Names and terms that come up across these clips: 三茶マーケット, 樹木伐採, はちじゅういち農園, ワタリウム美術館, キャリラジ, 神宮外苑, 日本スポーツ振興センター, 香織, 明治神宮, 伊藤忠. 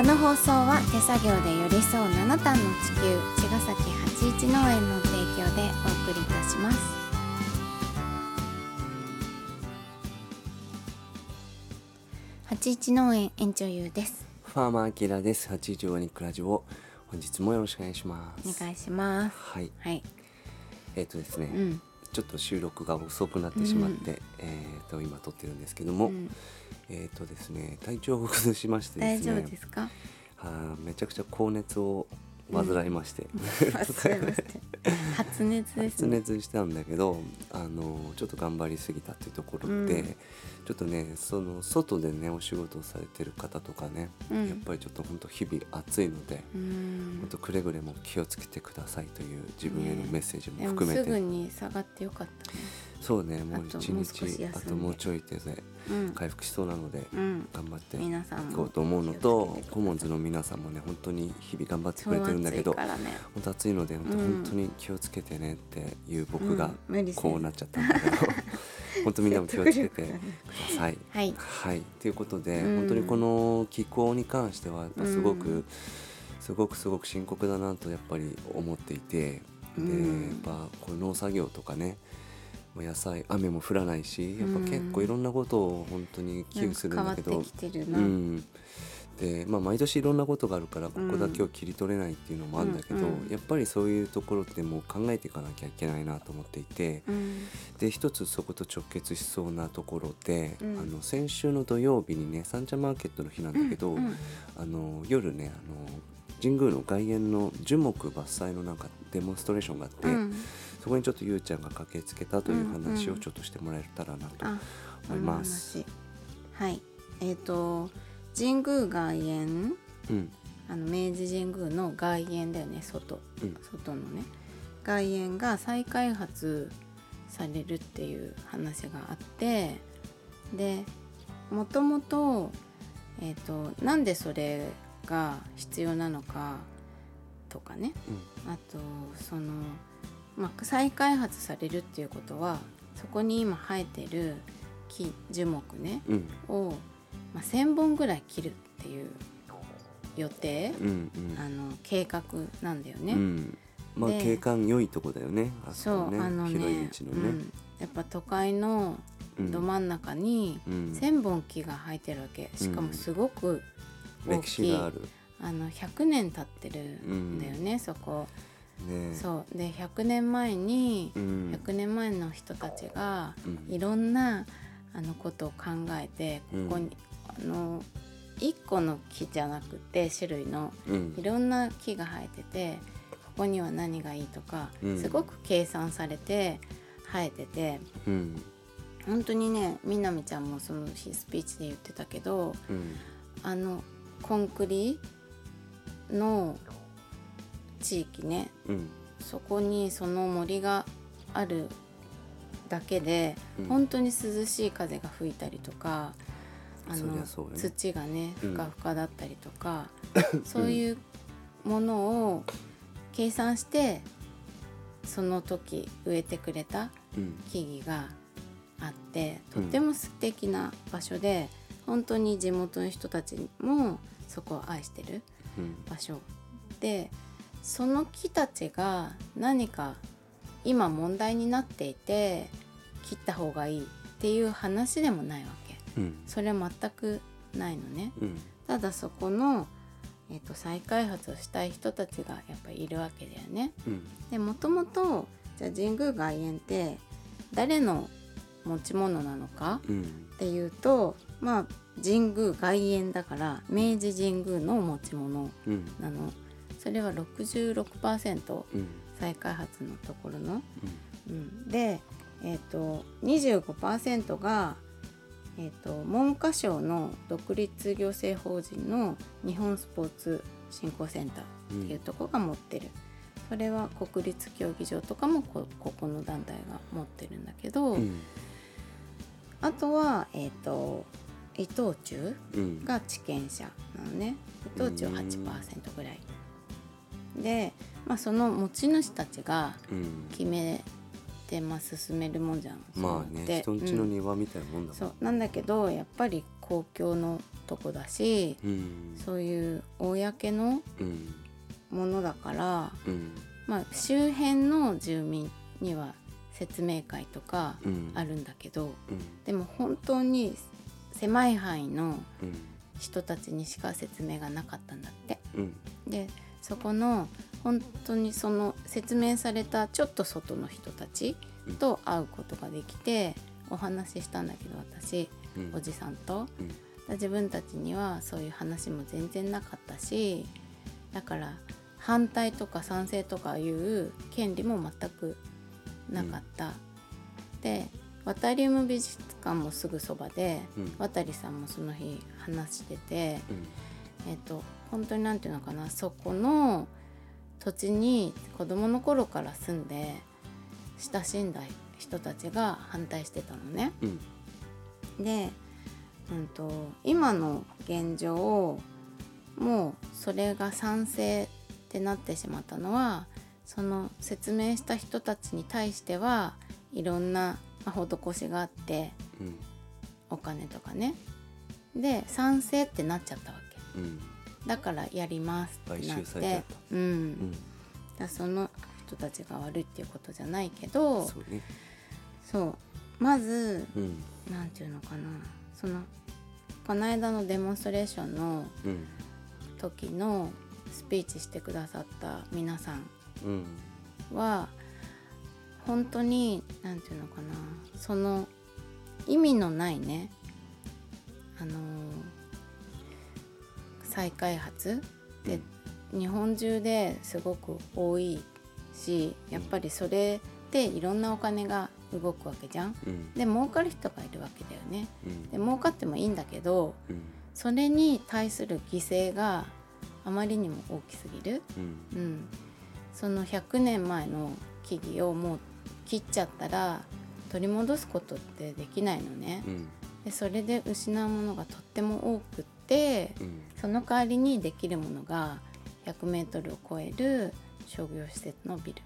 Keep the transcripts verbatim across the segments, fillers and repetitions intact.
この放送は手作業で寄り添うななたんの地球、茅ヶ崎はちじゅういち農園の提供でお送りいたします。はちじゅういち農園園長ゆうです。ファーマーアキラです。はちじゅういちオーガニックラジオ、本日もよろしくお願いします。お願いします。はい、はい、えっ、ー、とですね、うん、ちょっと収録が遅くなってしまって、うんえー、と今撮ってるんですけども、うんえーとですね、体調を崩しましてですね。大丈夫ですか？はめちゃくちゃ高熱を患いまして、うん、発熱ですね。発熱したんだけど、あのちょっと頑張りすぎたっていうところで、うん、ちょっとね、その外でねお仕事をされてる方とかね、うん、やっぱりちょっと本当日々暑いので、うん、本当くれぐれも気をつけてくださいという自分へのメッセージも含めて、ね、すぐに下がってよかった、ね。そうね、もう一日あともうちょいで、ねうん、回復しそうなので、うん、頑張っていこうと思うのと、コモンズの皆さんもね本当に日々頑張ってくれてるんだけど、ね、本当暑いので、うん、本当に気をつけてねっていう僕がこうなっちゃったんだけど、うん、本当みんなも気をつけてください。はい、はい、ということで、うん、本当にこの気候に関してはやっぱすごく、うん、すごくすごく深刻だなとやっぱり思っていて、で、うん、やっぱこの農作業とかね、野菜雨も降らないし、やっぱ結構いろんなことを本当に危惧するんだけど、変わってきてるな、うんでまあ、毎年いろんなことがあるからここだけを切り取れないっていうのもあるんだけど、うん、やっぱりそういうところってもう考えていかなきゃいけないなと思っていて、うん、で一つそこと直結しそうなところで、うん、あの先週の土曜日にね三茶マーケットの日なんだけど、うんうん、あの夜ねあの神宮の外苑の樹木伐採のなんかデモンストレーションがあって、うん、そこにちょっとゆうちゃんが駆けつけたという話をちょっとしてもらえたらなと思います、うんうん、はい、えっと神宮外苑、うん、あの明治神宮の外苑だよね、外、うん、外のね外苑が再開発されるっていう話があって、でもともとえっとなんでそれが必要なのかとかね、うん、あとその、まあ、再開発されるっていうことはそこに今生えてる木樹木ね、うん、を、まあ、せんぼんぐらい切るっていう予定、うんうん、あの計画なんだよね、うん、まあ景観良いとこだよね、あそこね、そうあのね、広い道のね、うん、やっぱ都会のど真ん中にせんぼん木が生えてるわけ、しかもすごく歴史がある、あのひゃくねん経ってるんだよね、うん、そこ、ね、そうでひゃくねんまえに、うん、ひゃくねんまえの人たちがいろんな、うん、あのことを考えてここに、うん、あのいっこの木じゃなくて種類のいろんな木が生えてて、うん、ここには何がいいとか、うん、すごく計算されて生えてて、うん、本当にね、みなみちゃんもその日スピーチで言ってたけど、うん、あのコンクリの地域ね、うん、そこにその森があるだけで、うん、本当に涼しい風が吹いたりとか、あのそう、ね、土がねふかふかだったりとか、うん、そういうものを計算してその時植えてくれた木々があって、うん、とっても素敵な場所で、本当に地元の人たちもそこを愛してる場所、うん、でその木たちが何か今問題になっていて切った方がいいっていう話でもないわけ、うん、それは全くないのね、うん、ただそこの、えーと、再開発をしたい人たちがやっぱりいるわけだよね、うん、でもともとじゃあ神宮外苑って誰の持ち物なのかっていうと、うん、まあ神宮外苑だから明治神宮の持ち物なの、うん、それは ろくじゅうろくパーセント 再開発のところの、うんうん、で、えーと、にじゅうごパーセント が、えーと、文科省の独立行政法人の日本スポーツ振興センターっていうところが持ってる、うん、それは国立競技場とかも こ, ここの団体が持ってるんだけど、うん、あとはえっ、ー、と伊藤忠が地権者なのね、うん、伊藤忠 はちパーセント ぐらいで、まあ、その持ち主たちが決めて、まあ、進めるもんじゃん、うん、まあね、人んちの庭みたいなもんだもん、うん、そうなんだけどやっぱり公共のとこだし、うん、そういう公のものだから、うんまあ、周辺の住民には説明会とかあるんだけど、うん、でも本当に狭い範囲の人たちにしか説明がなかったんだって、うん、でそこの本当にその説明されたちょっと外の人たちと会うことができてお話ししたんだけど私、うん、おじさんと、うん、自分たちにはそういう話も全然なかったしだから反対とか賛成とかいう権利も全くなかった、うん、でワタリウム美術館もすぐそばで、うん、渡さんもその日話してて、うん、えっと本当になんていうのかなそこの土地に子供の頃から住んで親しんだ人たちが反対してたのね、うん、で、うんと、今の現状もうそれが賛成ってなってしまったのはその説明した人たちに対してはいろんな施しがあって、うん、お金とかねで賛成ってなっちゃったわけ、うん、だからやりますってなって、うんうん、だその人たちが悪いっていうことじゃないけどそう、ね、そうまず、うん、なんていうのかなそのこの間のデモンストレーションの時のスピーチしてくださった皆さんは、うん、本当になんていうのかなその意味のないねあのー、再開発って日本中ですごく多いしやっぱりそれでいろんなお金が動くわけじゃん、うん、で儲かる人がいるわけだよね、うん、で儲かってもいいんだけど、うん、それに対する犠牲があまりにも大きすぎる、うんうん、そのひゃくねんまえの木々をもう切っちゃったら取り戻すことってできないのね、うん、でそれで失うものがとっても多くって、うん、その代わりにできるものがひゃくメートルを超える商業施設のビル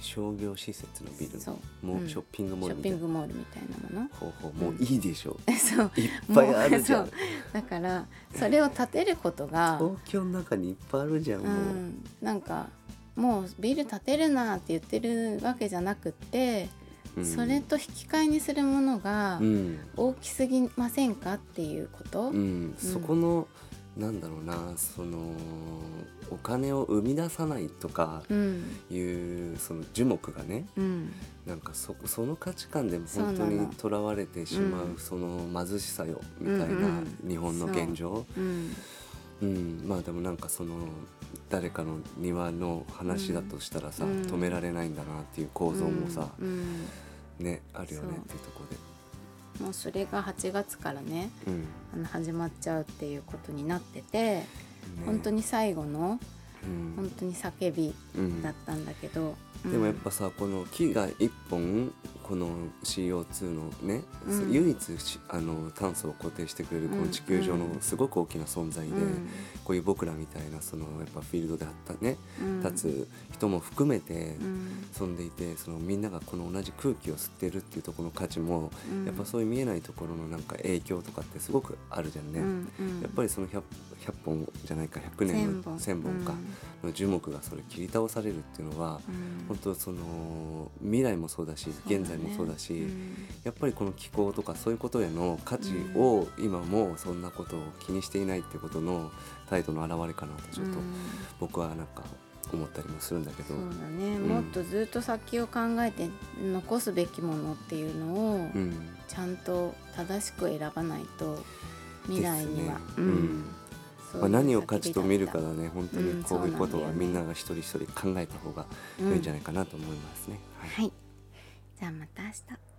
商業施設のビルそうもうショッピングモールみたいな、うん、ショッピングモールみたいなものほうほうもういいでしょう、うん、そういっぱいあるじゃんだからそれを建てることが東京の中にいっぱいあるじゃん、うん、もうなんかもうビル建てるなって言ってるわけじゃなくって、うん、それと引き換えにするものが大きすぎませんかっていうこと、うんうん、そこのなんだろうなそのお金を生み出さないとかいう、うん、その樹木がね、うん、なんか そ, その価値観でも本当にとらわれてしまうその貧しさよ、うん、みたいな日本の現状、うんうん、まあでもなんかその誰かの庭の話だとしたらさ、うん、止められないんだなっていう構造もさ、うんうん、ねあるよねっていうところで。もうそれがはちがつからね、うん、あの始まっちゃうっていうことになってて、ね、本当に最後の、うん、本当に叫びだったんだけど、うん、でもやっぱさこの木がいっぽんこの シーオーツー のね、うん、唯一あの炭素を固定してくれるこの地球上のすごく大きな存在で、うん、こういう僕らみたいなそのやっぱフィールドであった、ねうん、立つ人も含めて飛んでいてそのみんながこの同じ空気を吸ってるっていうところの価値も、うん、やっぱそういう見えないところのなんか影響とかってすごくあるじゃんね、うんうん、やっぱりその ひゃく, ひゃっぽんじゃないかひゃくねんのせんぼんかの樹木がそれ切り倒されるっていうのは、うん、本当その未来もそうだし現在もそうだし、うん、やっぱりこの気候とかそういうことへの価値を今もそんなことを気にしていないってことの態度の表れかなとちょっと僕はなんか思ったりもするんだけど、うん、そうだね、うん、もっとずっと先を考えて残すべきものっていうのをちゃんと正しく選ばないと未来には、ねうんうんまあ、何を価値と見るかだね本当にこういうことはみんなが一人一人考えた方がいいんじゃないかなと思いますね、うん、はいじゃあまた明日。